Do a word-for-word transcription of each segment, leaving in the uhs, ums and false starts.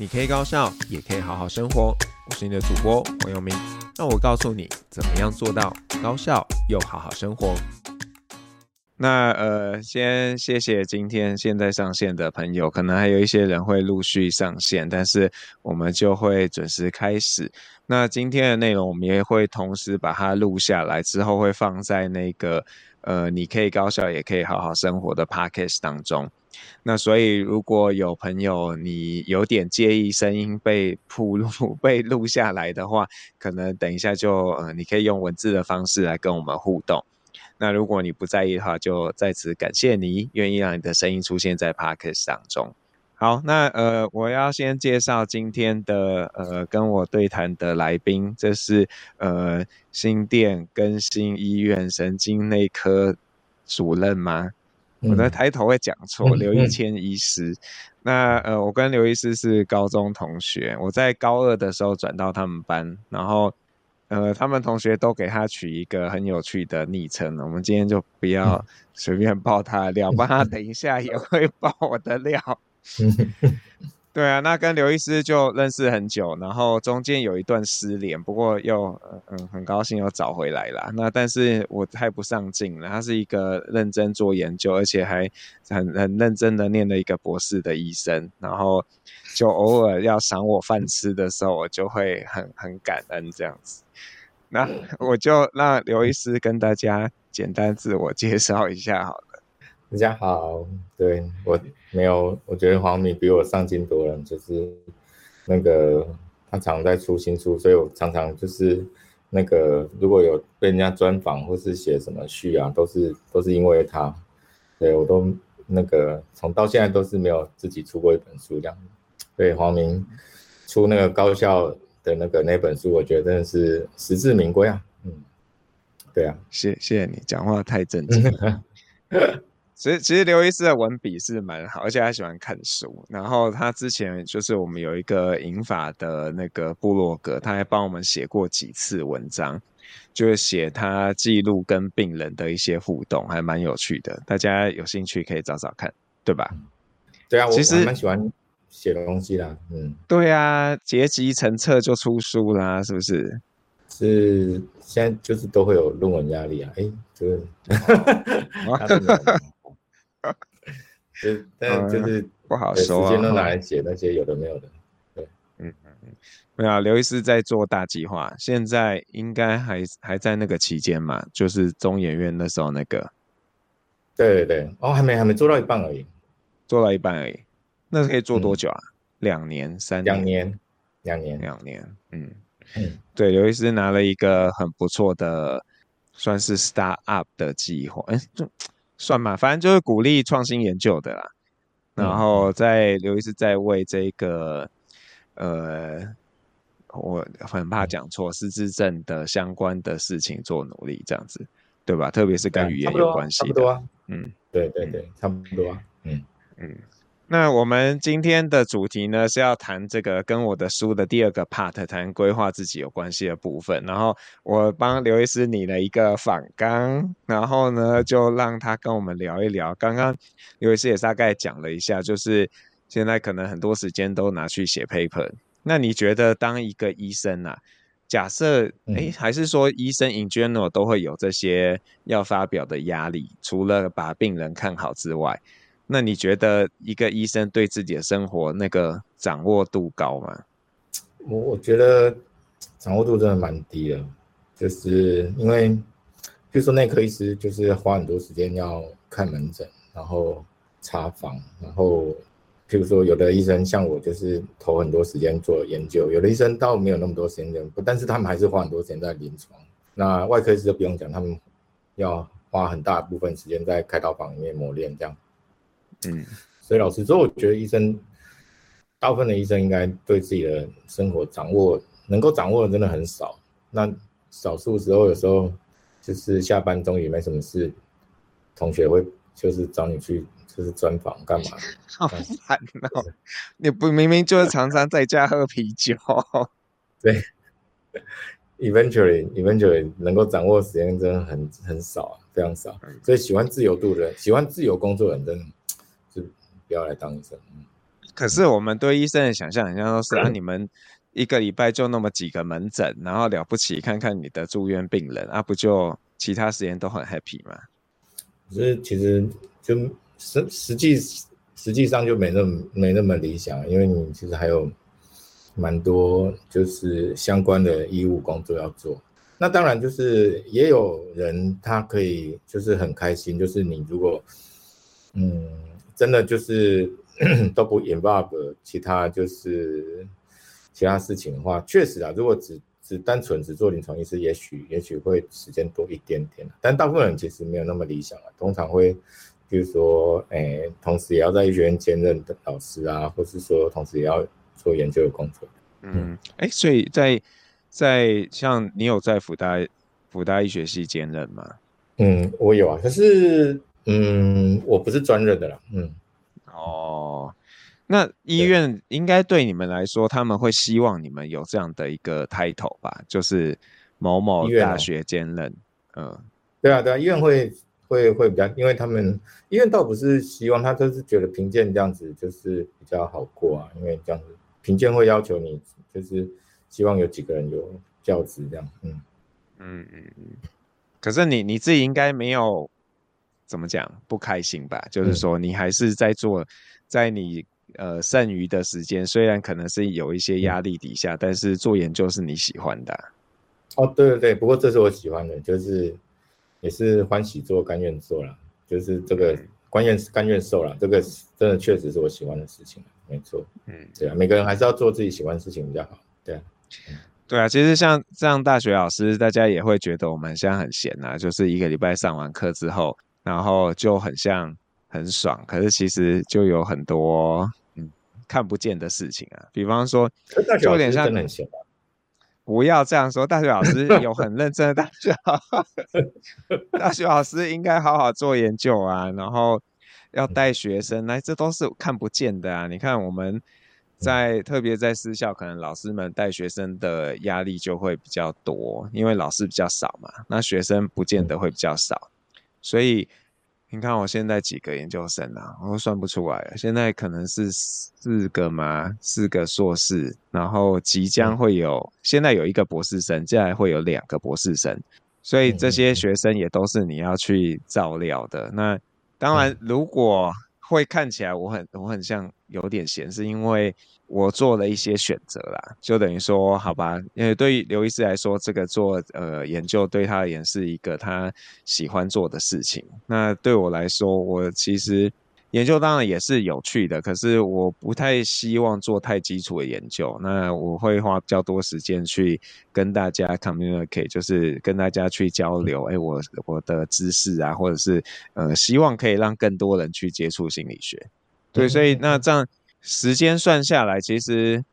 你可以高效，也可以好好生活。我是你的主播黄友明，那我告诉你怎么样做到高效又好好生活。那呃，先谢谢今天现在上线的朋友，可能还有一些人会陆续上线，但是我们就会准时开始。那今天的内容我们也会同时把它录下来，之后会放在那个呃，你可以高效，也可以好好生活的 podcast 当中。那所以如果有朋友你有点介意声音被曝露被录下来的话，可能等一下就、呃、你可以用文字的方式来跟我们互动。那如果你不在意的话，就在此感谢你愿意让你的声音出现在 Podcast 当中。好，那呃，我要先介绍今天的呃跟我对谈的来宾，这是呃新店更新医院神经内科主任吗？我的抬头会讲错，刘一谦医师。那呃，我跟刘医师是高中同学，我在高二的时候转到他们班，然后呃，他们同学都给他取一个很有趣的昵称，我们今天就不要随便爆他的料，不然他等一下也会爆我的料。对啊，那跟刘医师就认识很久，然后中间有一段失联，不过又、嗯、很高兴又找回来啦。那但是我太不上进了，他是一个认真做研究，而且还 很, 很认真的念了一个博士的医生，然后就偶尔要赏我饭吃的时候，我就会 很, 很感恩这样子。那我就让刘医师跟大家简单自我介绍一下好了。大家好，对，我没有，我觉得黄米比我上进多了，就是那个他常在出新书，所以我常常就是那个如果有被人家专访或是写什么序啊，都是都是因为他，对我都那个从到现在都是没有自己出过一本书这样。对，黄米出那个高效的那个那本书，我觉得真的是实至名归啊，嗯，对啊，谢谢你，讲话太正经了。其实其实刘医师的文笔是蛮好，而且他喜欢看书。然后他之前就是我们有一个银发的那个部落格，他还帮我们写过几次文章，就是写他记录跟病人的一些互动，还蛮有趣的。大家有兴趣可以找找看，对吧？对啊，我还蛮喜欢写的东西啦。嗯，对啊，结集成册就出书啦，是不是？是，现在就是都会有论文压力啊。哎，对，就但就是不好说，时间都拿来写那些有的没有的。对，嗯嗯，没有。刘医师在做大计划，现在应该还还在那个期间嘛，就是中研院那时候那个。对对对，哦，还没还没做到一半而已，做到一半而已。那可以做多久啊？嗯、两年、三年？两年，两年，两年。嗯嗯，对，刘医师拿了一个很不错的，算是 start up 的计划，哎。算嘛，反正就是鼓励创新研究的啦。然后在刘医师在为这个，呃，我很怕讲错，失智症的相关的事情做努力，这样子，对吧？特别是跟语言有关系的。差不多啊，嗯，对对对，差不多啊，嗯嗯。那我们今天的主题呢，是要谈这个跟我的书的第二个 part， 谈规划自己有关系的部分。然后我帮刘医师拟了一个访纲，然后呢就让他跟我们聊一聊。刚刚刘医师也大概讲了一下，就是现在可能很多时间都拿去写 paper。那你觉得当一个医生啊，假设诶还是说医生 in general 都会有这些要发表的压力，除了把病人看好之外，那你觉得一个医生对自己的生活那个掌握度高吗？我我觉得掌握度真的蛮低的，就是因为比如说内科医师就是花很多时间要看门诊，然后查房，然后譬如说有的医生像我就是投很多时间做研究，有的医生倒没有那么多时间，但是他们还是花很多时间在临床。那外科医师就不用讲，他们要花很大部分时间在开刀房里面磨练这样。嗯，所以老实说，我觉得医生，大部分的医生应该对自己的生活掌握，能够掌握的真的很少。那少数时候，有时候就是下班终于没什么事，同学会就是找你去就是专访干嘛？好烦哦！你不明明就是常常在家喝啤酒？对 ，eventually eventually 能够掌握时间真的很很少啊，非常少。所以喜欢自由度的人，喜欢自由工作的人真的。不要来当医生，可是我们对医生的想象很像都是、嗯、啊，你们一个礼拜就那么几个门诊，然后了不起看看你的住院病人啊，不就其他时间都很 happy 吗？可是其实就实实际实际上就没那么没那么理想，因为你其实还有蛮多就是相关的医务工作要做。那当然就是也有人他可以就是很开心，就是你如果嗯真的就是都不 involve 其他就是其他事情的话，确实啊，如果只只单纯只做临床医师，也许也许会时间多一点点，但大部分人其实没有那么理想啊，通常会比如说诶、欸、同时也要在医学院兼任的老师啊，或是说同时也要做研究的工作。嗯，哎、欸，所以在在像你有在辅大辅大医学系兼任吗？嗯，我有啊，可是嗯，我不是专任的啦。嗯，哦，那医院应该对你们来说，他们会希望你们有这样的一个 title 吧，就是某某大学兼任。哦、嗯，对啊，对啊，医院会会会比较，因为他们医院倒不是希望，他就是觉得评鉴这样子就是比较好过啊，因为这样子。评鉴会要求你，就是希望有几个人有教职这样，嗯嗯嗯。可是你你自己应该没有怎么讲不开心吧？就是说你还是在做，在你呃剩余的时间，虽然可能是有一些压力底下，但是做研究是你喜欢的、啊。哦，对对对，不过这是我喜欢的，就是也是欢喜做，甘愿做啦，就是这个。嗯，甘愿甘愿受了，这个真的确实是我喜欢的事情，没错。嗯，对啊，每个人还是要做自己喜欢的事情比较好。对啊，对啊，其实像这样大学老师，大家也会觉得我们现在很闲啊，就是一个礼拜上完课之后，然后就很像很爽，可是其实就有很多嗯看不见的事情啊，比方说，就有点像真的很闲啊。不要这样说，大学老师有很认真的大学老师，大学老师应该好好做研究啊，然后要带学生来，这都是看不见的啊。你看我们在特别在私校，可能老师们带学生的压力就会比较多，因为老师比较少嘛，那学生不见得会比较少。所以你看我现在几个研究生啊，我算不出来了，现在可能是四个嘛，四个硕士，然后即将会有、嗯、现在有一个博士生，接下来会有两个博士生，所以这些学生也都是你要去照料的。那当然如果会看起来我很我很像有点闲，是因为我做了一些选择啦，就等于说好吧，因为对于刘医师来说，这个做呃研究对他而言是一个他喜欢做的事情。那对我来说，我其实研究当然也是有趣的，可是我不太希望做太基础的研究，那我会花比较多时间去跟大家 communicate， 就是跟大家去交流，哎、欸，我我的知识啊，或者是呃，希望可以让更多人去接触心理学。对，所以那这样。时间算下来，其实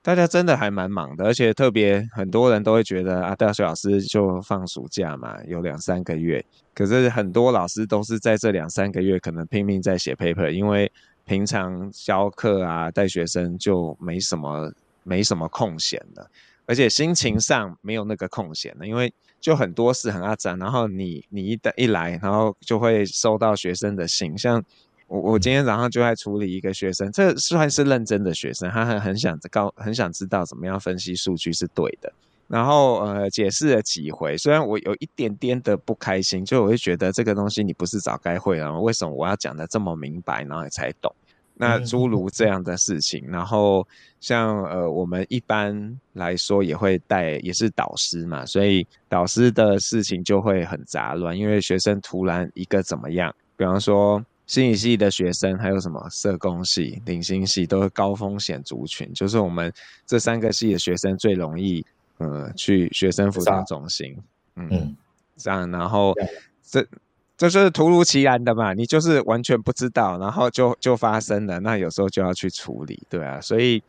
大家真的还蛮忙的，而且特别很多人都会觉得啊，大学老师就放暑假嘛，有两三个月。可是很多老师都是在这两三个月可能拼命在写 paper， 因为平常教课啊、带学生就没什么没什么空闲了，而且心情上没有那个空闲了，因为就很多事很阿杂，然后你你 一, 一来，然后就会收到学生的信，像。我, 我今天早上就在处理一个学生，这算是认真的学生，他 很, 很, 想, 很想知道怎么样分析数据是对的，然后呃解释了几回，虽然我有一点点的不开心，就我会觉得这个东西你不是早该会了，为什么我要讲的这么明白然后你才懂，那诸如这样的事情。然后像呃我们一般来说也会带也是导师嘛，所以导师的事情就会很杂乱，因为学生突然一个怎么样，比方说心理系的学生，还有什么社工系、领薪系，都是高风险族群，就是我们这三个系的学生最容易，呃，去学生辅导中心，嗯，嗯这样，然后这这就是突如其然的嘛，你就是完全不知道，然后就就发生了，那有时候就要去处理，对啊，所以，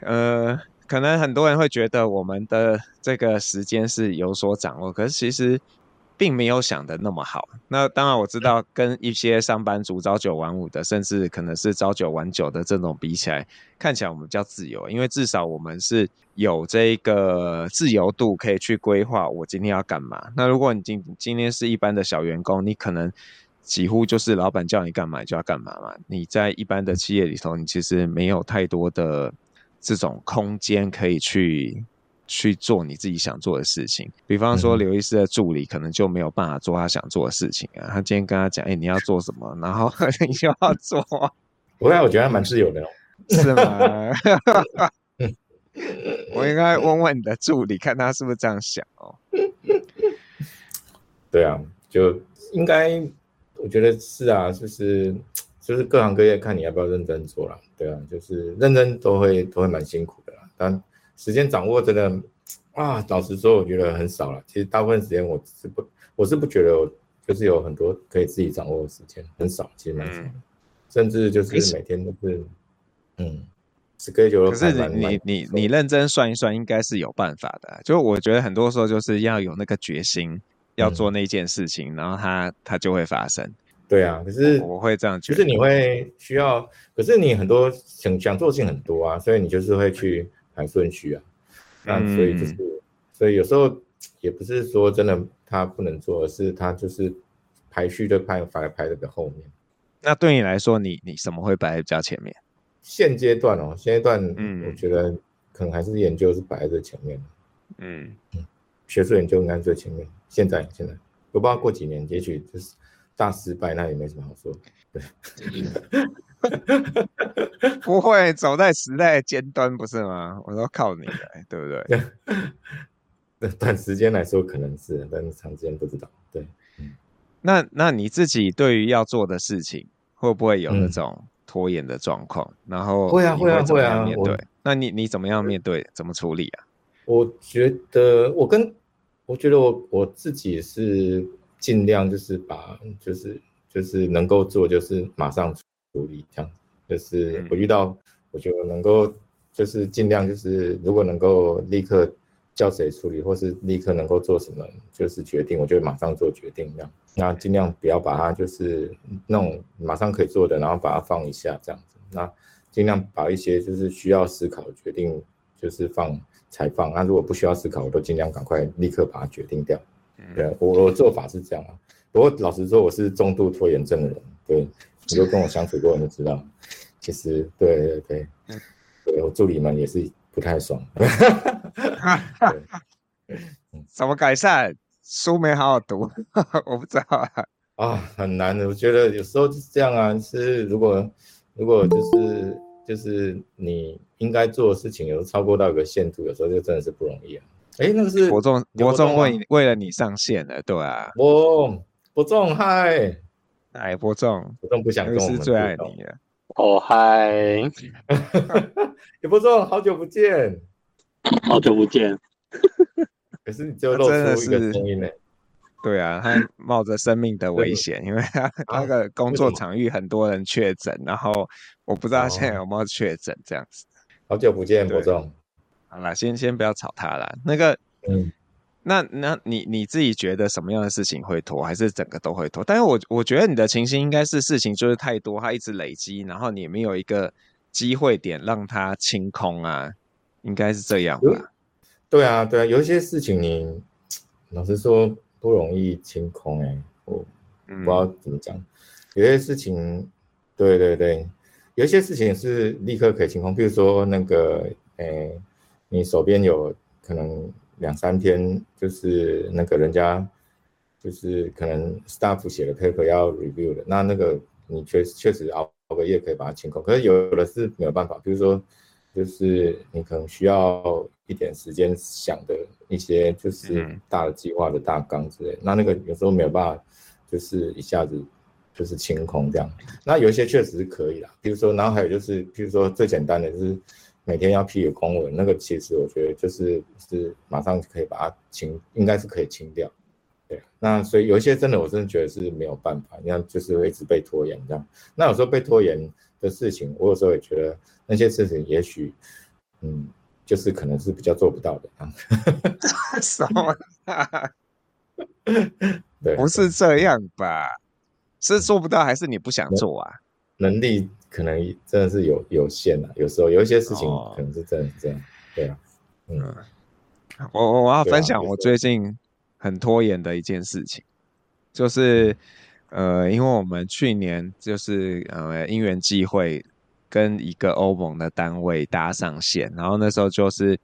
呃，可能很多人会觉得我们的这个时间是有所掌握，可是其实。并没有想的那么好。那当然我知道跟一些上班族朝九晚五的，甚至可能是朝九晚九的这种比起来，看起来我们比较自由，因为至少我们是有这个自由度可以去规划我今天要干嘛。那如果你今天是一般的小员工，你可能几乎就是老板叫你干嘛就要干嘛嘛。你在一般的企业里头，你其实没有太多的这种空间可以去去做你自己想做的事情。比方说刘医师的助理可能就没有办法做他想做的事情啊。他今天跟他讲，哎、欸，你要做什么，然后你就要做。不过我觉得他蛮自由的、哦，是吗？我应该问问你的助理，看他是不是这样想哦。对啊，就应该，我觉得是啊，就是就是各行各业看你要不要认真做啦。对啊，就是认真都会都会蛮辛苦的啦，但时间掌握真的啊，老实说我觉得很少了。其实大部分时间我是不我是不觉得我就是有很多可以自己掌握的时间，很少，其实蛮少的、嗯，甚至就是每天都是嗯。可是你你你认真算一算，应该是有办法的、啊。就我觉得很多时候就是要有那个决心，要做那件事情，嗯、然后它它就会发生。对啊，可是 我, 我会这样觉得。可是你会需要，可是你很多想想做的事情很多啊，所以你就是会去排顺序啊。那所以就是、嗯，所以有时候也不是说真的他不能做，而是他就是排序就排反而排在比较后面。那对你来说，你你什么会摆在比较前面？现阶段哦，现阶段我觉得可能还是研究是摆在最前面的，嗯，学术研究应该最前面。现在现在我不知道过几年，也许就是大失败，那也没什么好说。对，不会走在时代的尖端，不是吗？我都靠你来，对不对？短时间来说可能是，但是长时间不知道。对，那那你自己对于要做的事情，会不会有那种？嗯拖延的状况，然后会啊会啊会啊，对，那你你怎么样面对，怎么处理啊？我觉得我跟我觉得我我自己是尽量就是把就是就是能够做就是马上处理这样，就是我遇到我觉得能够就是尽量就是如果能够立刻叫谁处理，或是立刻能够做什么就是决定，我就马上做决定这样。那尽量不要把它就是那种马上可以做的，然后把它放一下这样子。那尽量把一些就是需要思考的决定就是放才放。那如果不需要思考，我都尽量赶快立刻把它决定掉。对，我的做法是这样啊。不过老实说，我是重度拖延症的人。对，你就跟我相处过，你就知道。其实，对对对，对我助理们也是不太爽。怎么改善？书没好好读，我不知道啊。啊，很难的，我觉得有时候就是这样啊。是如果如果就是就是你应该做的事情，有时候超过到一个限度，有时候就真的是不容易啊。哎，那个是伯仲，伯仲为为了你上线了，对啊。伯伯仲嗨，哎，伯仲，伯仲不想跟我们最爱你了。哦嗨，伯仲，好久不见，好久不见。可是你就露出一个声音呢、欸？对啊，他冒着生命的危险，因为他那个工作场域很多人确诊、啊，然后我不知道他现在有没有确诊这样子。好久不见，伯仲。好啦，先先不要吵他啦。那个，嗯，那那你你自己觉得什么样的事情会拖，还是整个都会拖？但是我我觉得你的情形应该是事情就是太多，它一直累积，然后你没有一个机会点让它清空啊，应该是这样吧。嗯对啊，对啊，有一些事情你老实说不容易清空哎、欸，我不知道怎么讲、嗯。有些事情，对对对，有一些事情是立刻可以清空，比如说那个，哎，你手边有可能两三篇，就是那个人家就是可能 staff 写的 paper 要 review 的，那那个你确确实熬个夜可以把它清空，可是有的是没有办法，比如说。就是你可能需要一点时间想的一些就是大的计划的大纲之类的、嗯，那那个有时候没有办法，就是一下子就是清空这样。那有一些确实是可以啦，比如说，然后还有就是，比如说最简单的就是每天要批的公文，那个其实我觉得就是是马上可以把它清，应该是可以清掉。对，那所以有一些真的我真的觉得是没有办法，那就是会一直被拖延这样。那有时候被拖延的事情，我有时候也觉得那些事情也许，嗯，就是可能是比较做不到的啊。什么啦？对，不是这样吧？是做不到，还是你不想做啊？能力可能真的是有有限啊，有时候有一些事情可能是真的是这样。哦、对啊，嗯，我我要分享我最近很拖延的一件事情，就是。呃，因为我们去年就是呃因缘际会跟一个欧盟的单位搭上线，然后那时候就是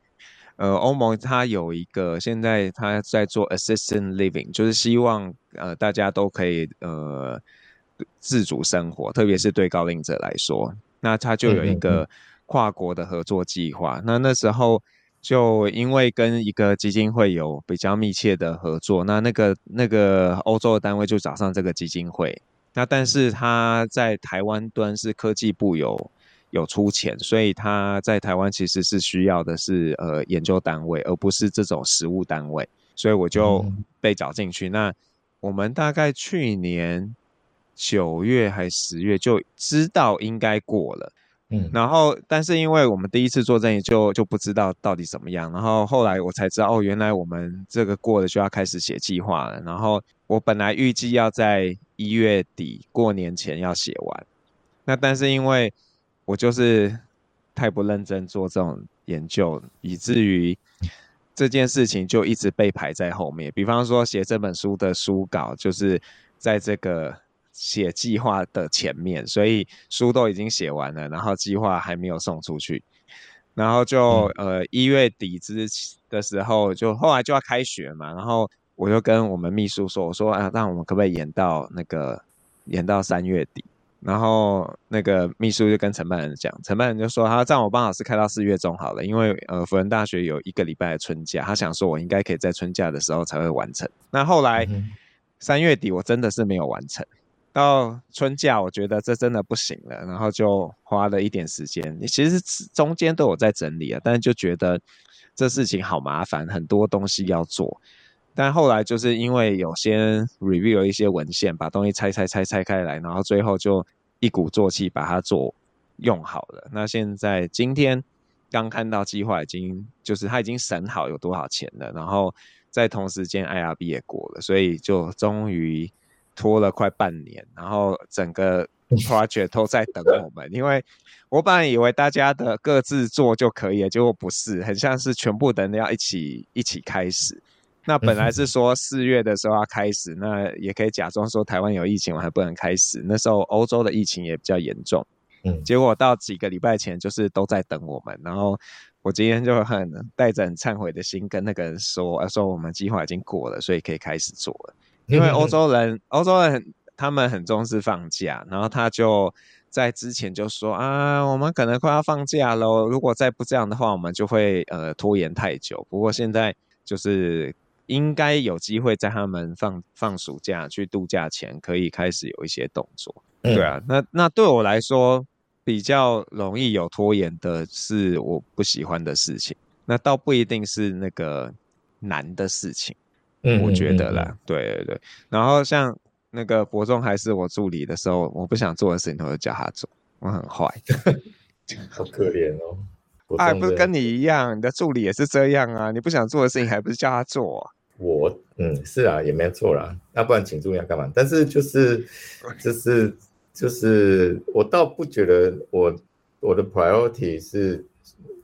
呃欧盟它有一个现在它在做 assistant living， 就是希望呃大家都可以呃自主生活，特别是对高龄者来说，那它就有一个跨国的合作计划。嗯嗯嗯那那时候就因为跟一个基金会有比较密切的合作，那那个那个欧洲的单位就找上这个基金会，那但是他在台湾端是科技部有有出钱，所以他在台湾其实是需要的是呃研究单位，而不是这种实务单位，所以我就被找进去。嗯、那我们大概去年九月还十月就知道应该过了。嗯、然后但是因为我们第一次做这里就就不知道到底怎么样，然后后来我才知道哦，原来我们这个过了就要开始写计划了，然后我本来预计要在一月底过年前要写完，那但是因为我就是太不认真做这种研究，以至于这件事情就一直被排在后面。比方说写这本书的书稿就是在这个写计划的前面，所以书都已经写完了，然后计划还没有送出去，然后就呃一月底之的时候，就后来就要开学嘛，然后我就跟我们秘书说，我说啊，那我们可不可以延到那个延到三月底？然后那个秘书就跟承办人讲，承办人就说，他让我帮老师开到四月中好了，因为呃辅仁大学有一个礼拜的春假，他想说我应该可以在春假的时候才会完成。那后来三月底我真的是没有完成。到春假我觉得这真的不行了，然后就花了一点时间，其实中间都有在整理了，但就觉得这事情好麻烦，很多东西要做，但后来就是因为有些 review 一些文献，把东西拆拆拆拆开来，然后最后就一鼓作气把它做用好了。那现在今天刚看到计划已经就是它已经审好有多少钱了，然后在同时间 I R B 也过了，所以就终于拖了快半年，然后整个 project 都在等我们，因为我本来以为大家的各自做就可以了，结果不是，很像是全部人要一起一起开始。那本来是说四月的时候要开始，那也可以假装说台湾有疫情我还不能开始，那时候欧洲的疫情也比较严重，结果到几个礼拜前就是都在等我们，然后我今天就很带着很忏悔的心跟那个人说、啊、说我们计划已经过了，所以可以开始做了。因为欧洲人，欧洲人他们很重视放假，然后他就在之前就说啊，我们可能快要放假喽，如果再不这样的话，我们就会呃拖延太久。不过现在就是应该有机会在他们放放暑假去度假前，可以开始有一些动作。嗯、对啊，那那对我来说比较容易有拖延的是我不喜欢的事情，那倒不一定是那个难的事情。我觉得啦，嗯嗯嗯对对对。然后像那个伯仲还是我助理的时候，我不想做的事情我就叫他做，我很坏，好可怜哦。哎、啊，不是跟你一样，你的助理也是这样啊，你不想做的事情还不是叫他做、啊？我嗯是啊，也没错啦，那不然请助理要干嘛？但是就是就是就是，我倒不觉得我我的 priority 是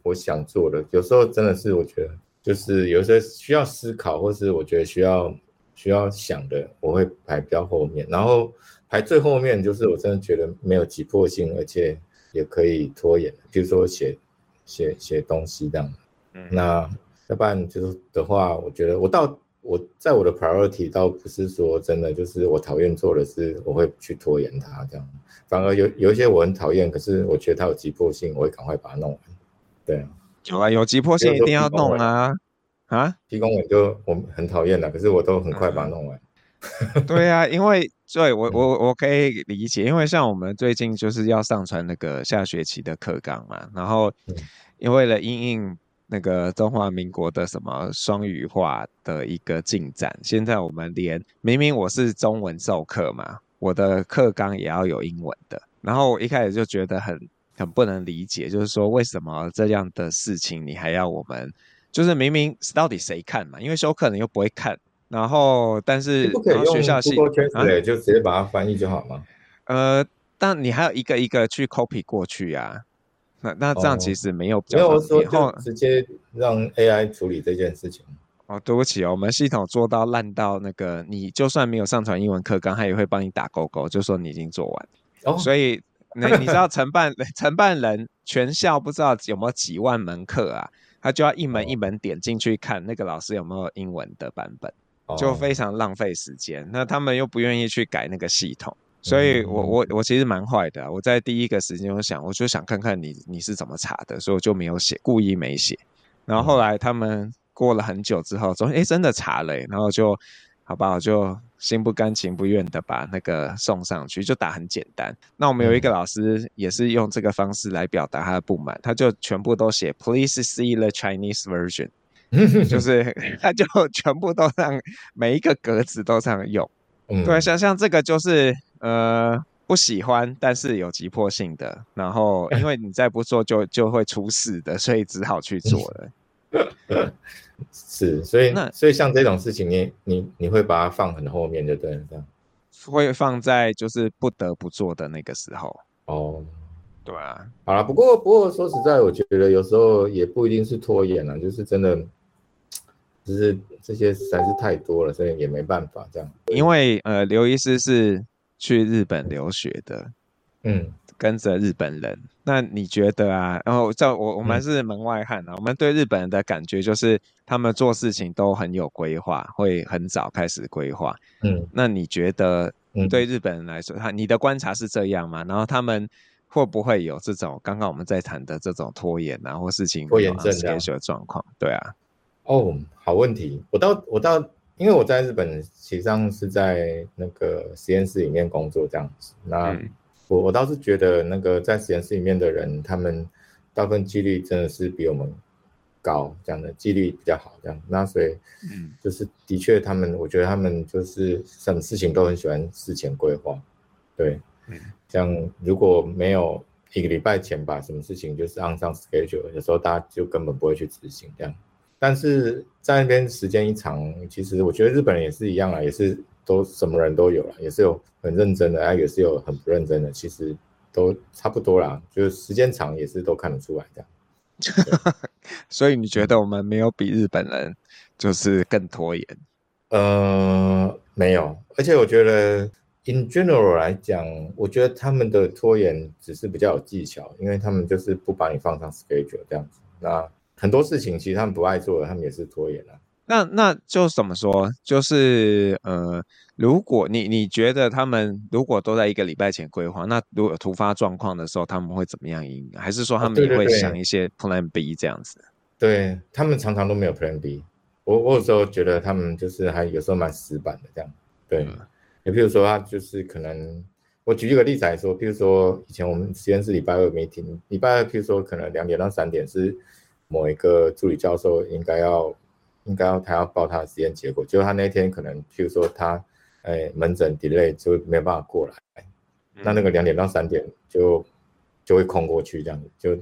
我想做的，有时候真的是我觉得。就是有时候需要思考，或是我觉得需要需要想的，我会排比较后面。然后排最后面就是我真的觉得没有急迫性，而且也可以拖延。比如说写写写东西这样。嗯、那要不然就是的话，我觉得我到我在我的 priority 倒不是说真的就是我讨厌做的事，我会去拖延它这样。反而有有一些我很讨厌，可是我觉得它有急迫性，我会赶快把它弄完。对啊。有啊，有急迫性一定要弄啊！啊，提供我就我很讨厌的，可是我都很快把它弄完。嗯、对啊，因为对我我我可以理解，因为像我们最近就是要上传那个下学期的课纲嘛，然后因为了因应那个中华民国的什么双语化的一个进展，现在我们连明明我是中文授课嘛，我的课纲也要有英文的，然后我一开始就觉得很。很不能理解，就是说为什么这样的事情你还要我们？就是明明到底谁看嘛？因为修课人又不会看，然后但是不可以用 Google Translate、啊、就直接把它翻译就好吗？呃，但你还有一个一个去 copy 过去啊，那那这样其实没有比较方便、哦、没有说就直接让 A I 处理这件事情。哦，对不起哦，我们系统做到烂到那个，你就算没有上传英文课纲，它也会帮你打勾勾，就说你已经做完。哦、所以你你知道承办承办人全校不知道有没有几万门课啊，他就要一门一门点进去看那个老师有没有英文的版本，哦、就非常浪费时间。那他们又不愿意去改那个系统。所以我我我其实蛮坏的、啊，我在第一个时间我想，我就想看看你你是怎么查的，所以我就没有写，故意没写。然后后来他们过了很久之后，终于哎真的查了、欸，然后就好吧，我就心不甘情不愿的把那个送上去，就打很简单。那我们有一个老师也是用这个方式来表达他的不满，他就全部都写 Please see the Chinese version， 就是他就全部都让每一个格子都这样用。对，像像这个就是。呃，不喜欢，但是有急迫性的，然后因为你再不做就就会出事的，所以只好去做了。是，所以那所以像这种事情你，你你你会把它放很后面就对了，这样会放在就是不得不做的那个时候。哦，对啊，好啦，不过不过说实在，我觉得有时候也不一定是拖延啦，就是真的。就是这些实在是太多了，所以也没办法这样。因为呃，刘医师是。去日本留学的，嗯，跟着日本人。那你觉得啊？然后在我我们是门外汉啊、嗯，我们对日本人的感觉就是他们做事情都很有规划，会很早开始规划。嗯，那你觉得对日本人来说，他、嗯、你的观察是这样吗？然后他们会不会有这种刚刚我们在谈的这种拖延啊，或事情拖延症的状况？对啊。哦，好问题。我到我到。因为我在日本其实上是在那个实验室里面工作这样子，那 我, 我倒是觉得那个在实验室里面的人，他们大部分纪律真的是比我们高，这样的纪律比较好这样，那所以就是的确他们，我觉得他们就是什么事情都很喜欢事前规划，对，像如果没有一个礼拜前把什么事情就是 on 上 schedule， 有时候大家就根本不会去执行这样。但是在那边时间一长，其实我觉得日本人也是一样啦，也是都什么人都有啦，也是有很认真的、啊、也是有很不认真的，其实都差不多啦，就是时间长也是都看得出来的。所以你觉得我们没有比日本人就是更拖延？呃，没有，而且我觉得 in general 来讲，我觉得他们的拖延只是比较有技巧，因为他们就是不把你放上 schedule 这样子。那很多事情其实他们不爱做的，他们也是拖延啊。那那就怎么说？就是呃，如果你你觉得他们如果都在一个礼拜前规划，那如果有突发状况的时候，他们会怎么样应？还是说他们也会想一些 Plan B 这样子？哦、对, 对, 对, 对他们常常都没有 Plan B。我我有时候觉得他们就是还有时候蛮死板的这样。对，也、嗯、譬如说他就是可能，我举一个例子来说，譬如说以前我们实验室礼拜二 meeting， 礼拜二譬如说可能两点到三点是。某一个助理教授应该要，应该要他要报他的实验结果，结果他那天可能，譬如说他，哎，门诊 delay 就没办法过来，那那个两点到三点就就会空过去，这样子就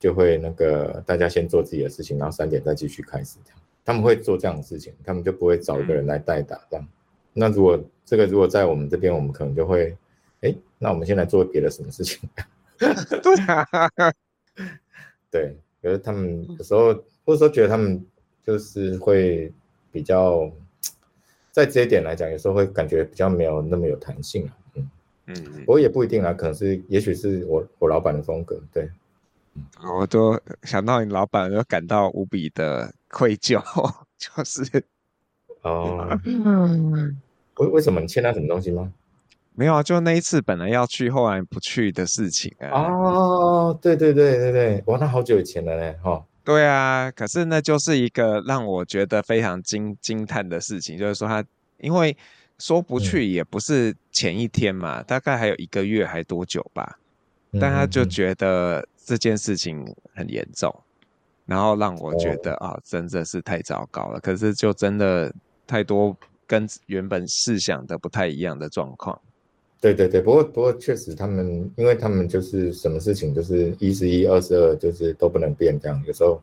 就会那个大家先做自己的事情，然后三点再继续开始这样。他们会做这样的事情，他们就不会找一个人来代打这样。那如果这个如果在我们这边，我们可能就会，哎，那我们先来做别的什么事情？对啊，对。可是他们有时候，或者说觉得他们就是会比较，在这一点来讲，有时候会感觉比较没有那么有弹性、啊、嗯嗯，我也不一定啦、啊，可能是，也许是我我老板的风格，对。我都想到你老板，就感到无比的愧疚，就是。哦。嗯。为什么你欠他什么东西吗？没有啊，就那一次本来要去，后来不去的事情啊。哦，对对对对对，哇，那好久以前了嘞，哈、哦。对啊，可是那就是一个让我觉得非常惊惊叹的事情，就是说他，因为说不去也不是前一天嘛，嗯、大概还有一个月还多久吧，但他就觉得这件事情很严重，然后让我觉得啊、哦哦，真的是太糟糕了。可是就真的太多跟原本试想的不太一样的状况。对对对，不过不过确实他们，因为他们就是什么事情就是一十一、二十二，就是都不能变这样。有时候，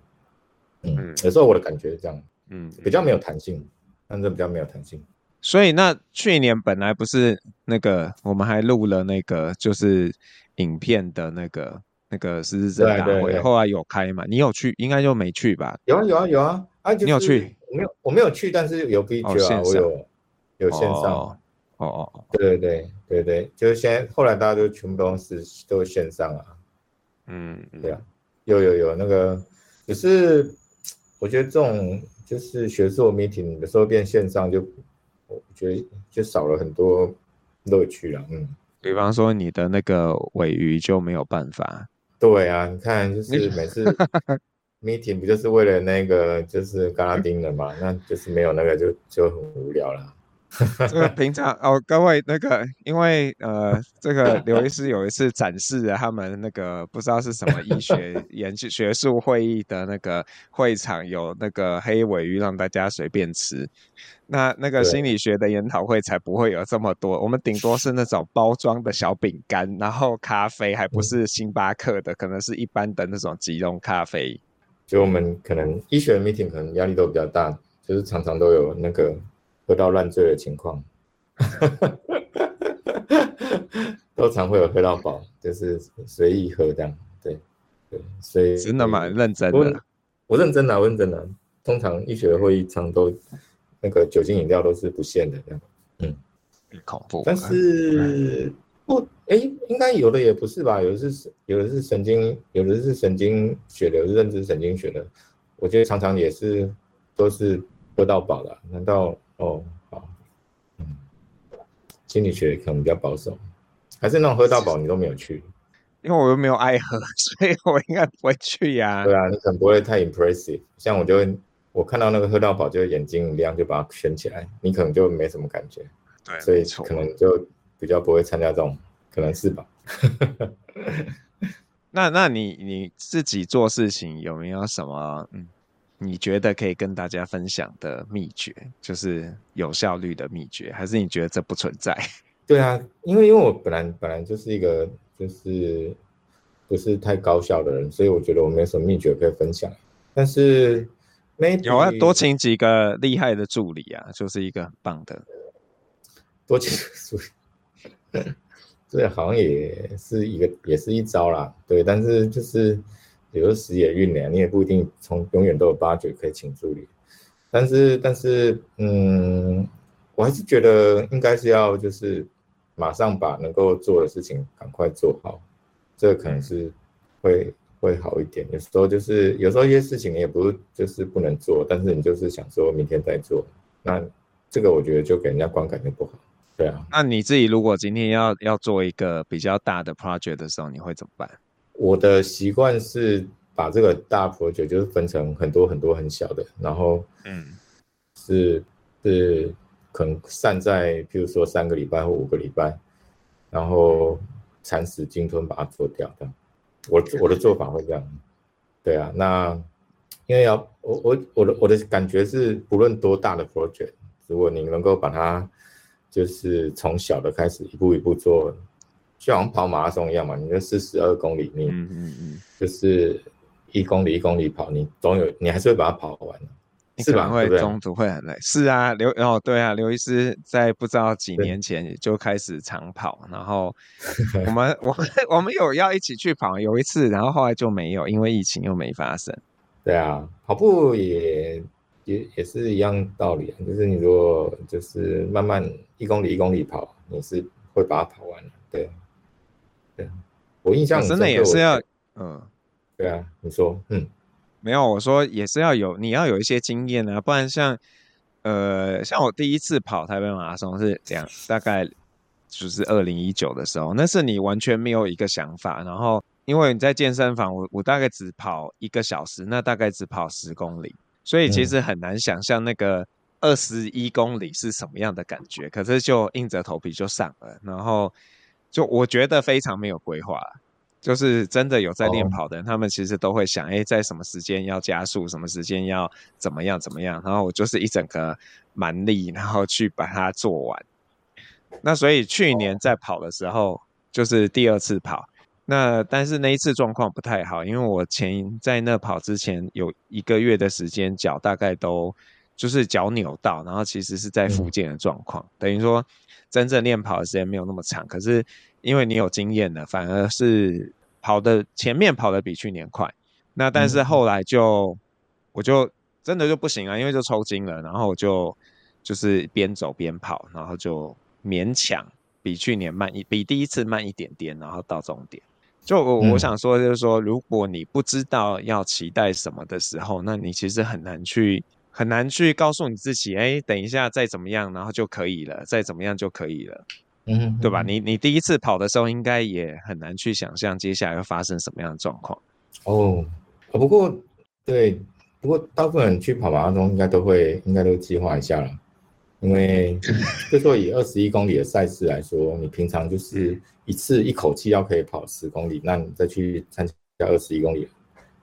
嗯，嗯有时候我的感觉是这样，嗯，比较没有弹性，但是比较没有弹性。所以那去年本来不是那个，我们还录了那个就是影片的那个那个失智症大会，对对对，后来有开嘛？你有去？应该就没去吧？有啊有啊有啊，啊就是、你有去？没有，我没有去，但是有 B 九啊、哦，我有有线上。哦哦哦，对对对对对，就是现在后来大家就全部都是都线上啊。嗯，对啊，有有有那个，可是我觉得这种就是学术 meeting 有时候变线上就，我觉得就少了很多乐趣了。嗯，比方说你的那个鮪鱼就没有办法。对啊，你看就是每次meeting 不就是为了那个就是嘎拉丁的嘛，那就是没有那个就就很无聊了。这个平常哦，各位那个，因为呃，这个刘医师有一次展示了他们那个不知道是什么医学研究学术会议的那个会场，有那个黑尾鱼让大家随便吃。那那个心理学的研讨会才不会有这么多，我们顶多是那种包装的小饼干，然后咖啡还不是星巴克的，可能是一般的那种即溶咖啡。就我们可能医学 meeting 可能压力都比较大，就是常常都有那个。喝到烂醉的情况，都常会有喝到饱，就是随意喝这样，对对，所以真的蛮认真的我。我认真的、啊，我认真的、啊。通常医学会议常都那个酒精饮料都是不限的这样，嗯，恐怖。但是不，哎、欸，应该有的也不是吧？有的是有的是神经，有的是神经学的，有的是认知神经学的。我觉得常常也是都是喝到饱的、啊，难道？哦，好，嗯，心理学可能比较保守，还是那种喝到饱你都没有去，因为我又没有爱喝，所以我应该不会去呀、啊。对啊，你可能不会太 impressive， 像我就会，我看到那个喝到饱就眼睛一亮，就把它圈起来，你可能就没什么感觉，对，所以可能就比较不会参加这种，可能是吧。那那你你自己做事情有没有什么嗯？你觉得可以跟大家分享的秘诀，就是有效率的秘诀，还是你觉得这不存在？对啊，因为因为我本来本来就是一个就是不是太高效的人，所以我觉得我没什么秘诀可以分享。但是 maybe 有啊，多请几个厉害的助理啊，就是一个很棒的。多请助理，这好像也是一个也是一招啦。对，但是就是。有时也运呢，你也不一定从永远都有八九可以请助理，但是但是嗯，我还是觉得应该是要就是马上把能够做的事情赶快做好，这可能是会会好一点。有时候就是有时候一些事情也不是就是不能做，但是你就是想说明天再做，那这个我觉得就给人家观感就不好。对啊，那你自己如果今天要要做一个比较大的 project 的时候，你会怎么办？我的习惯是把这个大 project 就是分成很多很多很小的，然后嗯是是可能散在譬如说三个礼拜或五个礼拜，然后蚕食鲸吞把它做掉的。我我的做法会这样，对啊，那因为要我我我的我的感觉是，不论多大的 project， 如果你能够把它就是从小的开始一步一步做。就好像跑马拉松一样嘛，你就四十二公里，你就是一公里一公里跑，你总有你还是会把它跑完，是吧？会中途会很累。是啊，刘哦对啊，刘医师在不知道几年前就开始长跑，然后我们我们我们有要一起去跑，有一次，然后后来就没有，因为疫情又没发生。对啊，跑步也也也是一样道理啊，就是你如果就是慢慢一公里一公里跑，你是会把它跑完的，对。对，我印象很深刻，真的也是要，嗯，对啊，你说，嗯，没有，我说也是要有，你要有一些经验啊，不然像，呃，像我第一次跑台北马拉松是这样，大概就是二零一九的时候，那是你完全没有一个想法，然后因为你在健身房，我我大概只跑一个小时，那大概只跑十公里，所以其实很难想象那个。嗯二十一公里是什么样的感觉？可是就硬着头皮就上了，然后就我觉得非常没有规划，就是真的有在练跑的人， oh. 他们其实都会想，哎、欸，在什么时间要加速，什么时间要怎么样怎么样。然后我就是一整个蛮力，然后去把它做完。那所以去年在跑的时候， oh. 就是第二次跑。那但是那一次状况不太好，因为我前在那跑之前有一个月的时间，脚大概都。就是脚扭到，然后其实是在复健的状况，嗯、等于说真正练跑的时间没有那么长，可是因为你有经验了，反而是跑的前面跑的比去年快。那但是后来就、嗯、我就真的就不行了，因为就抽筋了，然后就就是边走边跑，然后就勉强比去年慢一，比第一次慢一点点，然后到终点。就我、嗯、我想说就是说，如果你不知道要期待什么的时候，那你其实很难去很难去告诉你自己，哎，等一下再怎么样，然后就可以了，再怎么样就可以了。嗯，对吧？你你第一次跑的时候，应该也很难去想象接下来会发生什么样的状况。哦，不过对，不过大部分人去跑马拉松应该都会，应该都计划一下了，因为就说以二十一公里的赛事来说，你平常就是一次一口气要可以跑十公里，那你再去参加二十一公里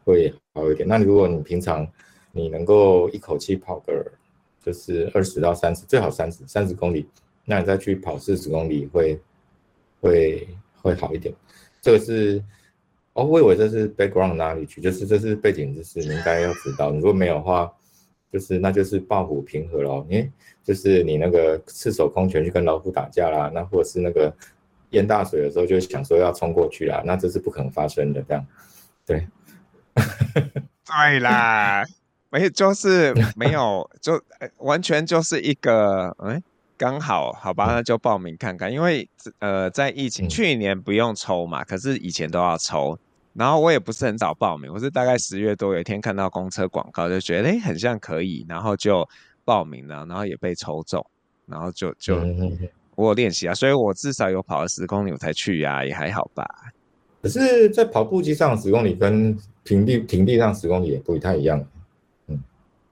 会好一点。那如果你平常你能够一口气跑个就是二十到三十，最好三十三十公里。那你再去跑四十公里会会会好一点。这个是哦，我以为这是 background knowledge， 就是这是背景知识，你应该要知道。如果没有的话，就是那就是抱虎平和喽，因为就是你那个赤手空拳去跟老虎打架啦，那或者是那个淹大水的时候就想说要冲过去啦，那这是不可能发生的。这样对，对啦，没就是没有就完全就是一个哎。欸刚好好吧，那就报名看看，因为呃，在疫情去年不用抽嘛，可是以前都要抽，然后我也不是很早报名，我是大概十月多有一天看到公车广告，就觉得哎、欸、很像可以，然后就报名了，然后也被抽中，然后就就我有练习啊，所以我至少有跑了十公里我才去啊，也还好吧。可是，在跑步机上十公里跟平地平地上十公里也不太一样。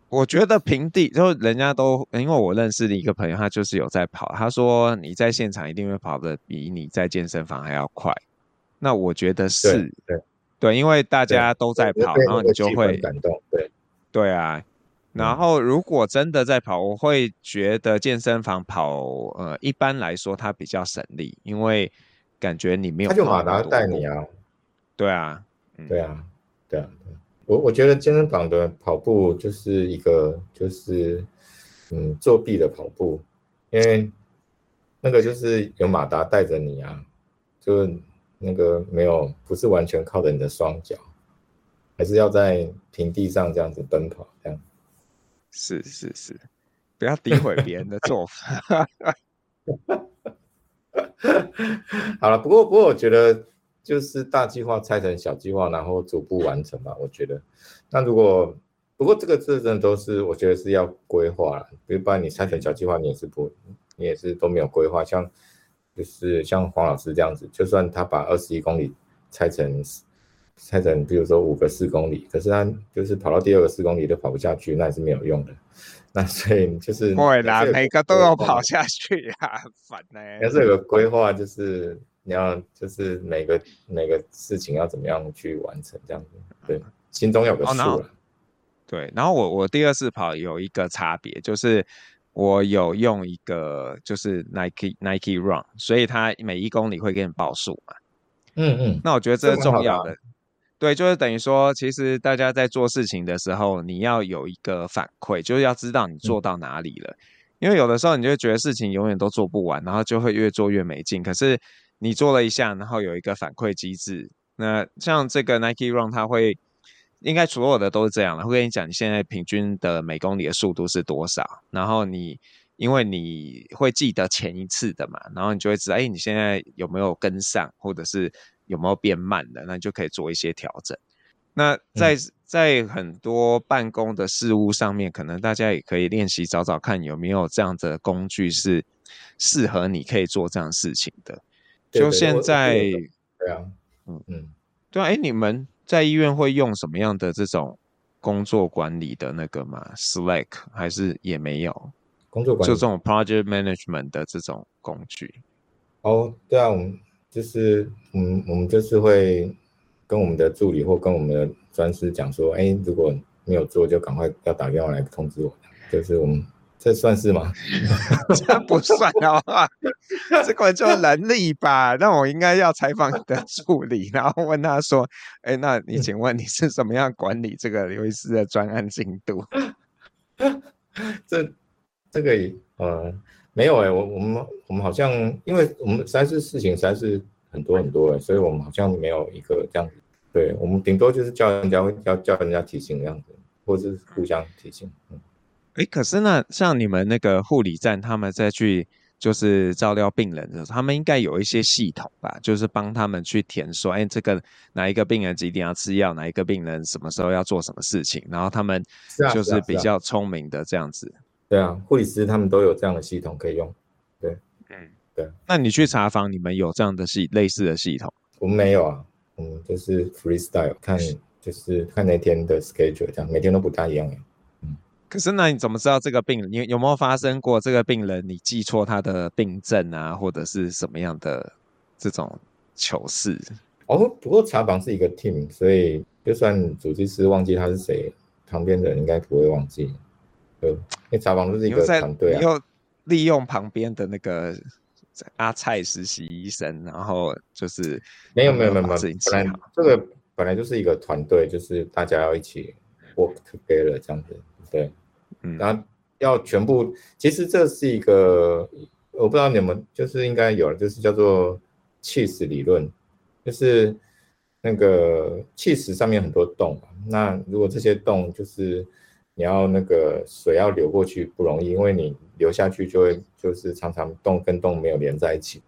我觉得平地就人家都，因为我认识的一个朋友，他就是有在跑。他说你在现场一定会跑得比你在健身房还要快。那我觉得是，对 对, 对，因为大家都在跑，然后你就会感动，对对啊。然后如果真的在跑，我会觉得健身房跑，呃，一般来说它比较省力，因为感觉你没有跑那么多。他就马达带你啊，对啊，嗯、对啊，对啊。对啊我, 我觉得健身房的跑步就是一个就是嗯作弊的跑步，因为那个就是有马达带着你啊，就那个没有不是完全靠着你的双脚，还是要在平地上这样子奔跑这样。是是是，不要诋毁别人的做法。好了，不过不过我觉得。就是大计划拆成小计划，然后逐步完成吧。我觉得，那如果不过这个真的都是，我觉得是要规划啦。比如，不然你拆成小计划，你也是不，你也是都没有规划。像就是像黄老师这样子，就算他把二十一公里拆成拆成，比如说五个四公里，可是他就是跑到第二个四公里都跑不下去，那也是没有用的。那所以就是会啦，每个都要跑下去啊，烦呢、欸。但是有个规划就是。你要就是每个每个事情要怎么样去完成这样子，对，心中有个数了、哦。对，然后我我第二次跑有一个差别，就是我有用一个就是 Nike Nike Run， 所以它每一公里会给你报数嘛。嗯嗯。那我觉得这是重要的，对，就是等于说，其实大家在做事情的时候，你要有一个反馈，就是要知道你做到哪里了，嗯、因为有的时候你就会觉得事情永远都做不完，然后就会越做越没劲，可是。你做了一下，然后有一个反馈机制。那像这个 Nike Run， 它会应该所有的都是这样了，会跟你讲你现在平均的每公里的速度是多少。然后你因为你会记得前一次的嘛，然后你就会知道，哎，你现在有没有跟上，或者是有没有变慢了，那你就可以做一些调整。那在、嗯、在很多办公的事务上面，可能大家也可以练习找找看有没有这样的工具是适合你可以做这样的事情的。就现在，对啊，嗯嗯，对啊，哎，你们在医院会用什么样的这种工作管理的那个吗 ？Slack 还是也没有？工作管理就这种 project management 的这种工具。哦，对啊，我们就是，嗯，我们就是会跟我们的助理或跟我们的专师讲说，哎，如果没有做，就赶快要打电话来通知我。就是我们。这算是吗？这不算哦，这个就能力吧。那我应该要采访你的助理，然后问他说：“哎，那你请问你是怎么样管理这个刘医师的专案进度？”这这个呃没有哎、欸，我我们我们好像，因为我们实在是事情实在是很多很多哎、欸，所以我们好像没有一个这样子。对我们顶多就是叫人家叫叫人家提醒这样子。或者是互相提醒。嗯，诶，可是那像你们那个护理站，他们在去就是照料病人的时候，他们应该有一些系统吧，就是帮他们去填说，哎，这个哪一个病人几点要吃药，哪一个病人什么时候要做什么事情，然后他们就是比较聪明的这样子。对啊，护理师他们都有这样的系统可以用。对，嗯，对。那你去查房，你们有这样的系类似的系统？我们没有啊，我们就是 freestyle， 看就是看那天的 schedule， 这样每天都不大一样。可是那你怎么知道这个病人？你有没有发生过这个病人你记错他的病症啊，或者是什么样的这种糗事？哦，不过查房是一个 team， 所以就算主治师忘记他是谁，旁边的人应该不会忘记。对，因为查房就是一个团队啊。你又利用旁边的那个阿蔡实习医生，然后就是没有没有没有，本来这个本来就是一个团队，就是大家要一起 work together 这样子，对。嗯，然后要全部，其实这是一个我不知道你们就是应该有了，就是叫做 cheese 理论，就是那个 cheese 上面很多洞，那如果这些洞就是你要那个水要流过去不容易，因为你流下去就会就是常常洞跟洞没有连在一起，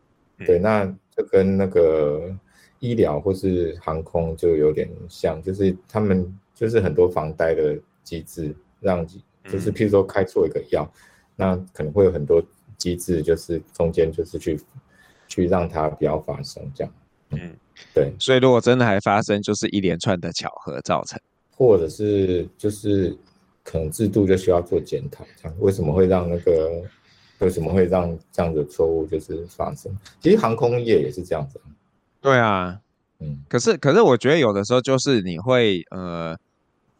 对，那这跟那个医疗或是航空就有点像，就是他们就是很多防呆的机制，让就是譬如说开错一个药，那可能会有很多机制，就是中间就是去去让它不要发生这样。嗯，对。所以如果真的还发生，就是一连串的巧合造成，或者是就是可能制度就需要做检讨，这样为什么会让那个为什么会让这样的错误就是发生？其实航空业也是这样子。对啊，嗯，可是可是我觉得有的时候就是你会呃。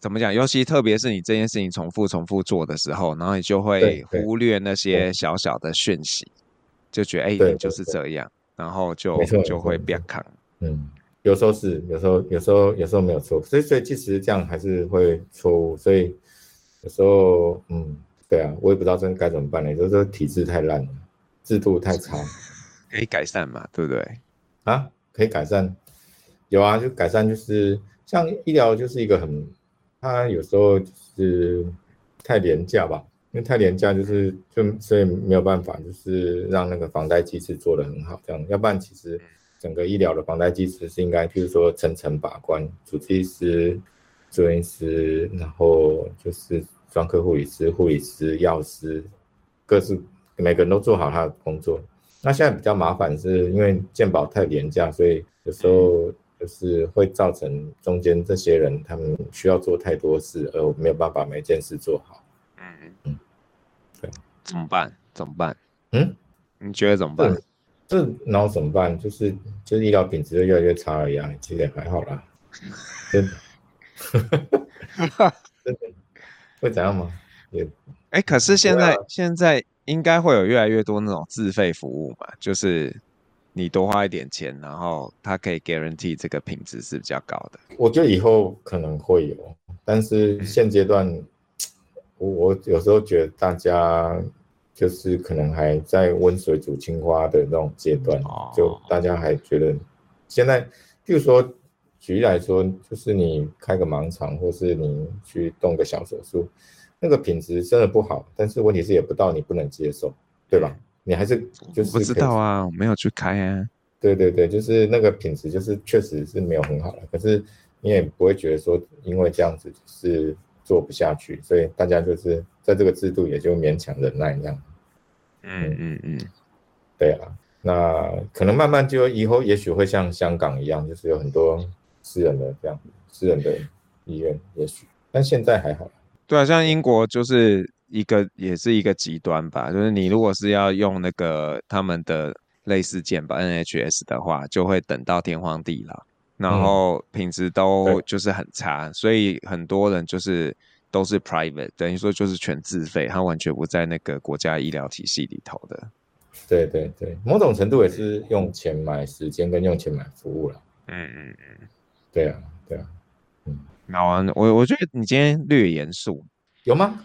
怎么讲？尤其特别是你这件事情重复重复做的时候，然后你就会忽略那些小小的讯息，就觉得哎、欸，你就是这样，然后就就会变康。嗯，有时候是，有时候有时候有时候没有错，所以所以其实这样还是会错误，所以有时候嗯，对啊，我也不知道真的该怎么办呢，就是体制太烂了，制度太差，可以改善嘛，对不对？啊，可以改善，有啊，就改善就是像医疗就是一个很。它有时候就是太廉价吧，因为太廉价就是就所以没有办法，就是让那个防呆机制做得很好这样。要不然其实整个医疗的防呆机制是应该，譬如说层层把关，主治医师、住院医师，然后就是专科护理师、护理师、药师，各自每个人都做好他的工作。那现在比较麻烦是因为健保太廉价，所以有时候。就是会造成中间这些人他们需要做太多事，而我没有办法每件事做好。嗯嗯，对，怎么办？怎么办？嗯，你觉得怎么办？这然后怎么办？就是就是医疗品质就越来越差而已啊，其实也还好啦。真的，真的会怎样吗？也，哎、欸，可是现在、啊、现在应该会有越来越多那种自费服务嘛，就是。你多花一点钱，然后它可以 guarantee 这个品质是比较高的。我觉得以后可能会有，但是现阶段，嗯、我, 我有时候觉得大家就是可能还在温水煮青蛙的那种阶段，哦、就大家还觉得现在，比如说举例来说，就是你开个盲肠，或是你去动个小手术，那个品质真的不好，但是问题是也不到你不能接受，对吧？嗯你还是就是我不知道啊，我没有去开啊。对对对，就是那个品质，就是确实是没有很好了。可是你也不会觉得说，因为这样子就是做不下去，所以大家就是在这个制度也就勉强忍耐那样。嗯嗯嗯，对啊，那可能慢慢就以后也许会像香港一样，就是有很多私人的这样私人的医院，也许，但现在还好。对啊，像英国就是。一个也是一个极端吧，就是你如果是要用那个他们的类似健保 N H S 的话，就会等到天荒地老，然后品质都就是很差，嗯、所以很多人就是都是 private， 等于说就是全自费，他完全不在那个国家医疗体系里头的。对对对，某种程度也是用钱买时间跟用钱买服务了。嗯嗯嗯，对啊对啊，嗯，好啊，我我觉得你今天略严肃，有吗？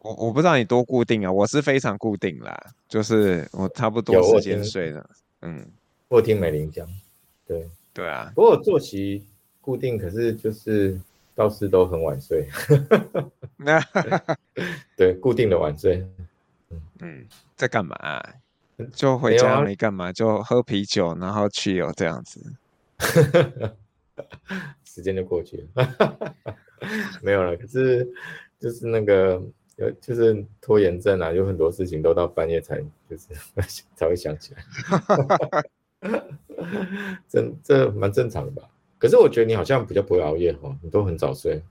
我我不知道你多固定啊，我是非常固定啦，就是我差不多时间睡了。嗯，我听美玲讲，对对啊，不过我作息固定，可是就是倒是都很晚睡。对，固定的晚睡。嗯，在干嘛、啊？就回家没干嘛，就喝啤酒，然后去游这样子，时间就过去了。没有了，可是就是那个就是拖延症啊，有很多事情都到半夜才就是才会想起来，这这蛮正常的吧？可是我觉得你好像比较不会熬夜哈，你都很早睡。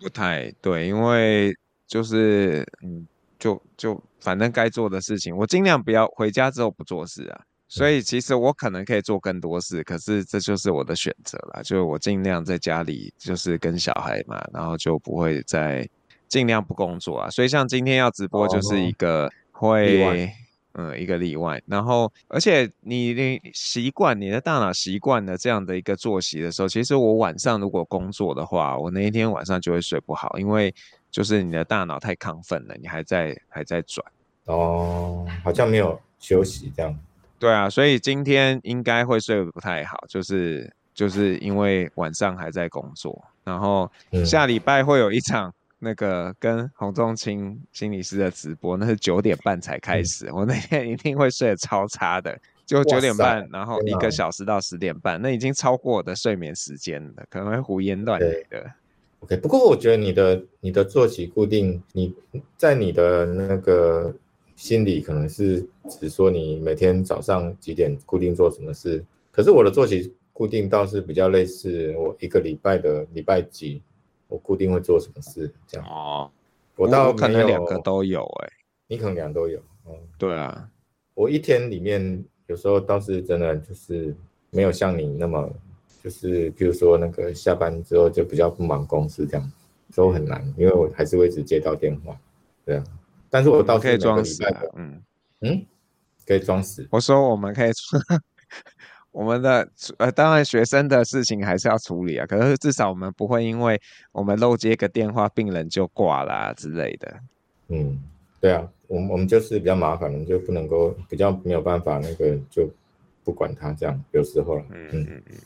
不太对，因为就是嗯。就就反正该做的事情，我尽量不要回家之后不做事啊。所以其实我可能可以做更多事，可是这就是我的选择啦。就我尽量在家里就是跟小孩嘛，然后就不会再尽量不工作啊。所以像今天要直播就是一个会、哦嗯嗯、一个例外。然后而且你你习惯你的大脑习惯了这样的一个作息的时候，其实我晚上如果工作的话，我那一天晚上就会睡不好，因为。就是你的大脑太亢奋了，你还在还在转哦，好像没有休息这样。对啊，所以今天应该会睡不太好，就是就是因为晚上还在工作，然后下礼拜会有一场那个跟洪仲卿心理师的直播，那是九点半才开始、嗯，我那天一定会睡得超差的，就九点半，然后一个小时到十点半，那已经超过我的睡眠时间了，可能会胡言乱语的。OK， 不过我觉得你的你的作息固定，你在你的那个心里可能是只说你每天早上几点固定做什么事，可是我的作息固定倒是比较类似，我一个礼拜的礼拜几，我固定会做什么事这样。哦，我倒我可能两个都有哎、欸，你可能两个都有、嗯。对啊，我一天里面有时候倒是真的就是没有像你那么。就是比如说那个下班之后就比较不忙公司这样，都很难，因为我还是会一直接到电话，对啊。但是我倒是可以装死、啊，嗯嗯，可以装死。我说我们可以，我们的呃，当然学生的事情还是要处理啊，可是至少我们不会因为我们漏接个电话，病人就挂啦、啊、之类的。嗯，对啊，我们我们就是比较麻烦，我们就不能够比较没有办法那个就不管他这样，有时候了，嗯嗯嗯。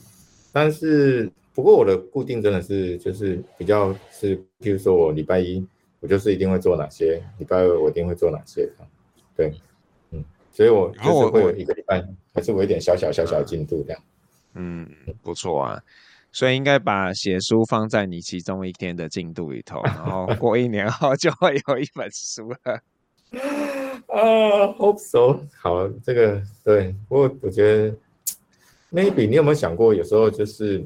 但是，不过我的固定真的是就是比较是，譬如说我礼拜一我就是一定会做哪些，礼拜二我一定会做哪些，对，嗯，所以我就是会有一个礼拜还是我有点小小小小进度这样，嗯，不错啊，所以应该把写书放在你其中一天的进度里头，然后过一年后就会有一本书了。啊、uh, ，hope so， 好，这个对，不过我觉得。maybe 你有没有想过，有时候就是，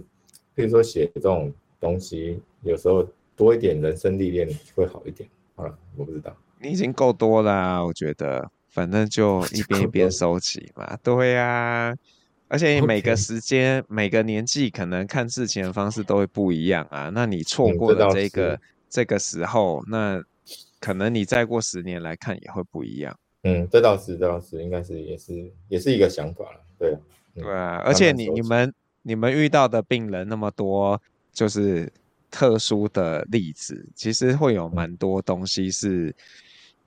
比如说写这种东西，有时候多一点人生历练会好一点。好了，我不知道，你已经够多了、啊，我觉得，反正就一边一边收集嘛。对啊，而且每个时间、okay. 每个年纪，可能看事情的方式都会不一样啊。那你错过了这个、嗯、这个时候，那可能你再过十年来看也会不一样。嗯，这倒是，这倒是，应该是也是也是一个想法了，对、啊。对啊，而且你你们你们遇到的病人那么多，就是特殊的例子，其实会有蛮多东西是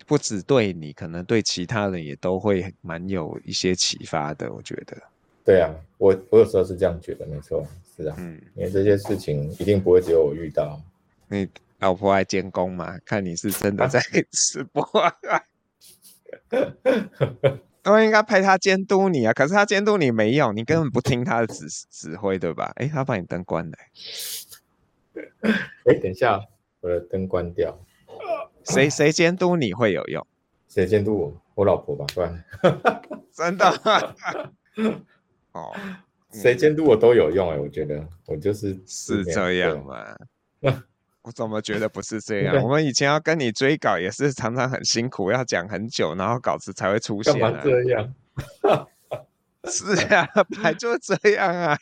不只对你，可能对其他人也都会蛮有一些启发的。我觉得，对啊，我我有时候是这样觉得，没错，是啊，嗯，因为这些事情一定不会只有我遇到。你老婆还监工嘛？看你是真的在直播、啊。都应该派他监督你啊，可是他监督你没用，你根本不听他的指指挥，对吧？哎、欸，他把你灯关了、欸。哎、欸，等一下，我的灯关掉。谁谁监督你会有用？谁监督我？我老婆吧，不然。真的？哦，谁监督我都有用哎、欸，我觉得我就是是这样嘛。我怎么觉得不是这样？我们以前要跟你追稿也是常常很辛苦，要讲很久，然后稿子才会出现、啊。干嘛这样？是啊，本来就这样啊。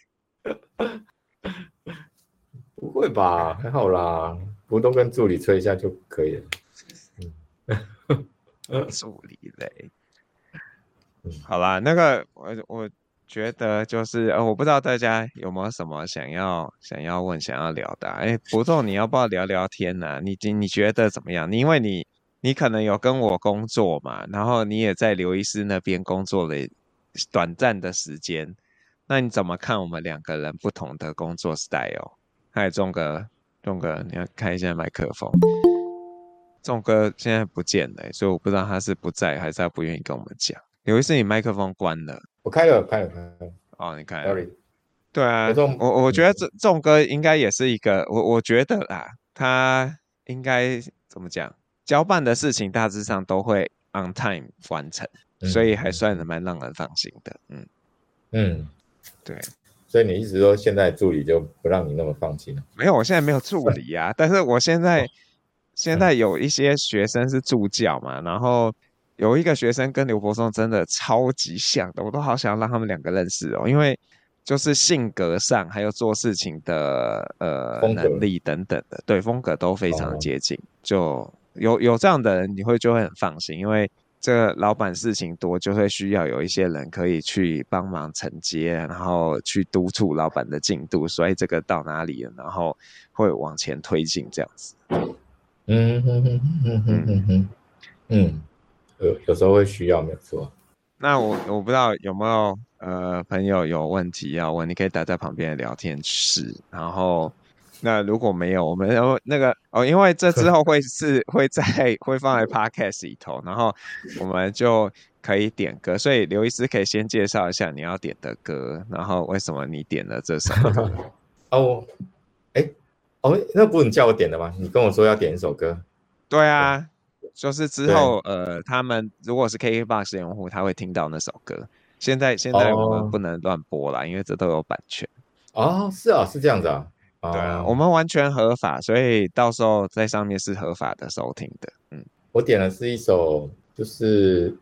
不会吧？还好啦，不都跟助理催一下就可以了。助理类。好啦，那个我我觉得就是、呃、我不知道大家有没有什么想要想要问想要聊的、啊。哎，伯仲，你要不要聊聊天啊？你你觉得怎么样？你因为你你可能有跟我工作嘛，然后你也在刘医师那边工作了短暂的时间，那你怎么看我们两个人不同的工作 style？ 嗨，仲哥，仲哥，你要开一下麦克风。仲哥现在不见了、欸，所以我不知道他是不在还是他不愿意跟我们讲。刘医师，你麦克风关了。我开了，开了，开了。哦，你开了。Sorry。对啊，我我觉得这仲哥应该也是一个，我我觉得啦，他应该怎么讲，交办的事情大致上都会 on time 完成，嗯、所以还算蛮让人放心的。嗯嗯，对。所以你一直说现在助理就不让你那么放心了？没有，我现在没有助理啊，但是我现在现在有一些学生是助教嘛，然后。有一个学生跟刘伯仲真的超级像的，我都好想让他们两个认识哦，因为就是性格上还有做事情的呃能力等等的，对风格都非常接近，哦、就有有这样的人，你会就会很放心，因为这个老板事情多，就会需要有一些人可以去帮忙承接，然后去督促老板的进度，所以这个到哪里了，然后会往前推进这样子。嗯嗯嗯嗯嗯嗯嗯。有, 有时候会需要，没有错。那我我不知道有没有呃朋友有问题要问，你可以打在旁边的聊天室。然后，那如果没有，我们那个哦，因为这之后会是会在会放在 podcast 里头，然后我们就可以点歌。所以刘医师可以先介绍一下你要点的歌，然后为什么你点了这首歌？哦，哎，哦，那不是你叫我点的吗？你跟我说要点一首歌。对啊。对就是之后，呃，他们如果是 K K B O X 的用户，他会听到那首歌。现在现在我们不能乱播啦， oh. 因为这都有版权。哦，是啊，是这样子啊。Oh. 对啊，我们完全合法，所以到时候在上面是合法的收听的。嗯，我点的是一首，就是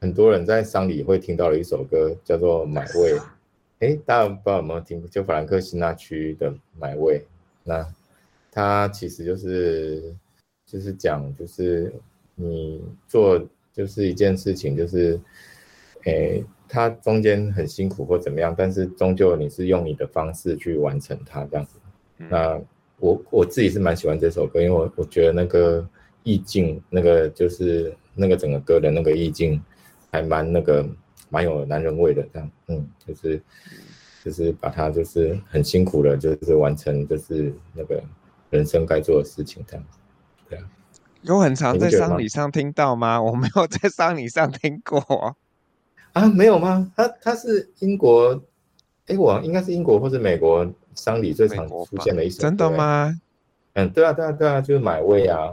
很多人在丧礼会听到的一首歌，叫做《买位》。哎，大家不知道有没有听过？就法兰克辛纳区的《买位》，那它其实就是就是讲就是。你做就是一件事情，就是，诶，它中间很辛苦或怎么样，但是终究你是用你的方式去完成它这样子。那我我自己是蛮喜欢这首歌，因为我我觉得那个意境，那个就是那个整个歌的那个意境，还蛮那个蛮有男人味的这样。嗯，就是就是把它就是很辛苦的，就是完成就是那个人生该做的事情这样子。对啊。有很常在丧礼上听到吗？我没有在丧礼上听过啊，没有吗？他他是英国，哎、欸，我应该是英国或是美国丧礼最常出现的一首。真的吗？嗯，对啊，对啊，对啊，就是买位啊，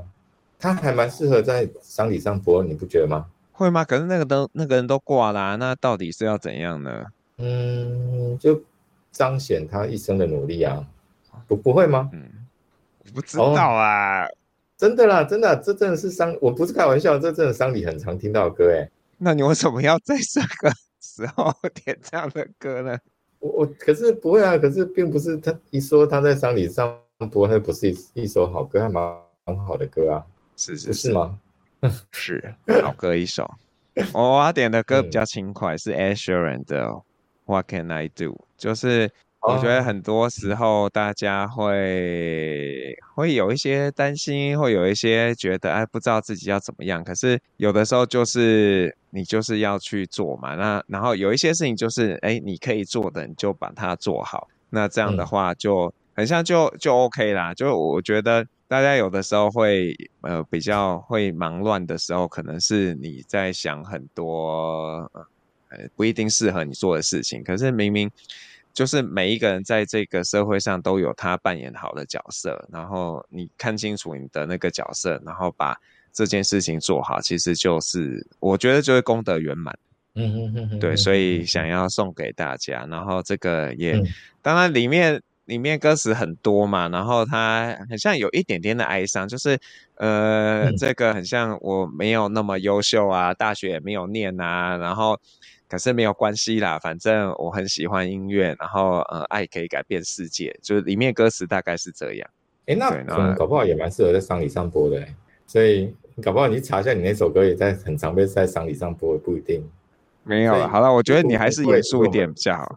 他还蛮适合在丧礼上播，你不觉得吗？会吗？可是那个都那个人都挂啦、啊，那到底是要怎样呢？嗯，就彰显他一生的努力啊，不不会吗？嗯，我不知道啊。哦真的啦，真的、啊，这真的是丧，我不是开玩笑，这真的丧礼很常听到的歌哎。那你为什么要在这个时候点这样的歌呢？我我可是不会啊，可是并不是他一说他在丧礼上播，那不是 一, 一首好歌，还蛮好的歌啊。是是 是, 是吗？是好歌一首。我要点的歌比较轻快，是 Ed Sheeran 的 What Can I Do， 就是。我觉得很多时候大家会会有一些担心，会有一些觉得哎不知道自己要怎么样。可是有的时候就是你就是要去做嘛。那然后有一些事情就是哎你可以做的，你就把它做好。那这样的话就很像就就 OK 啦。就我觉得大家有的时候会呃比较会忙乱的时候，可能是你在想很多呃不一定适合你做的事情，可是明明。就是每一个人在这个社会上都有他扮演好的角色，然后你看清楚你的那个角色，然后把这件事情做好，其实就是我觉得就是功德圆满。嗯嗯嗯，对，所以想要送给大家。然后这个也、嗯、当然里面里面歌词很多嘛，然后它很像有一点点的哀伤，就是呃、嗯、这个很像我没有那么优秀啊，大学也没有念啊，然后。可是没有关系啦，反正我很喜欢音乐，然后呃，爱可以改变世界，就是里面歌词大概是这样。哎，那可能搞不好也蛮适合在丧礼上播的，所以你搞不好你查一下你那首歌也在很常被在丧礼上播，也不一定。没有了，好了，我觉得你还是严肃一点比较好。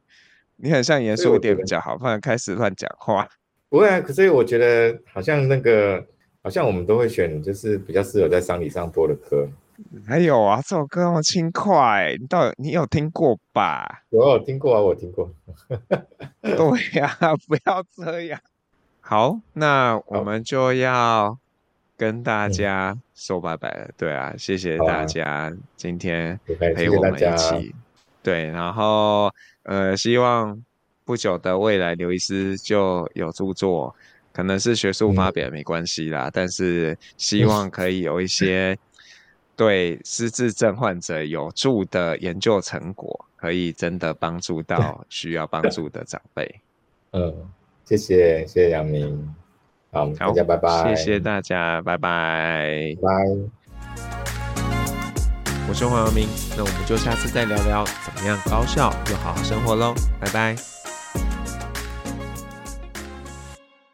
你很像严肃一点比较好，不然开始乱讲话。不会啊，可是我觉得好像那个，好像我们都会选就是比较适合在丧礼上播的歌。还有啊，这首歌那么轻快，你到底你有听过吧？有，我有听过啊，我听过。对呀、啊，不要这样。好，那我们就要跟大家说拜拜了。嗯、对啊，谢谢大家今天陪我们一起。啊、谢谢对，然后呃，希望不久的未来，刘医师就有著作，可能是学术发表没关系啦，嗯、但是希望可以有一些。对失智症患者有助的研究成果，可以真的帮助到需要帮助的长辈。嗯，谢谢，谢谢阳明，好，大家拜拜，谢谢大家，拜拜，拜拜。我是黄阳明，那我们就下次再聊聊怎么样高效又好好生活喽，拜拜。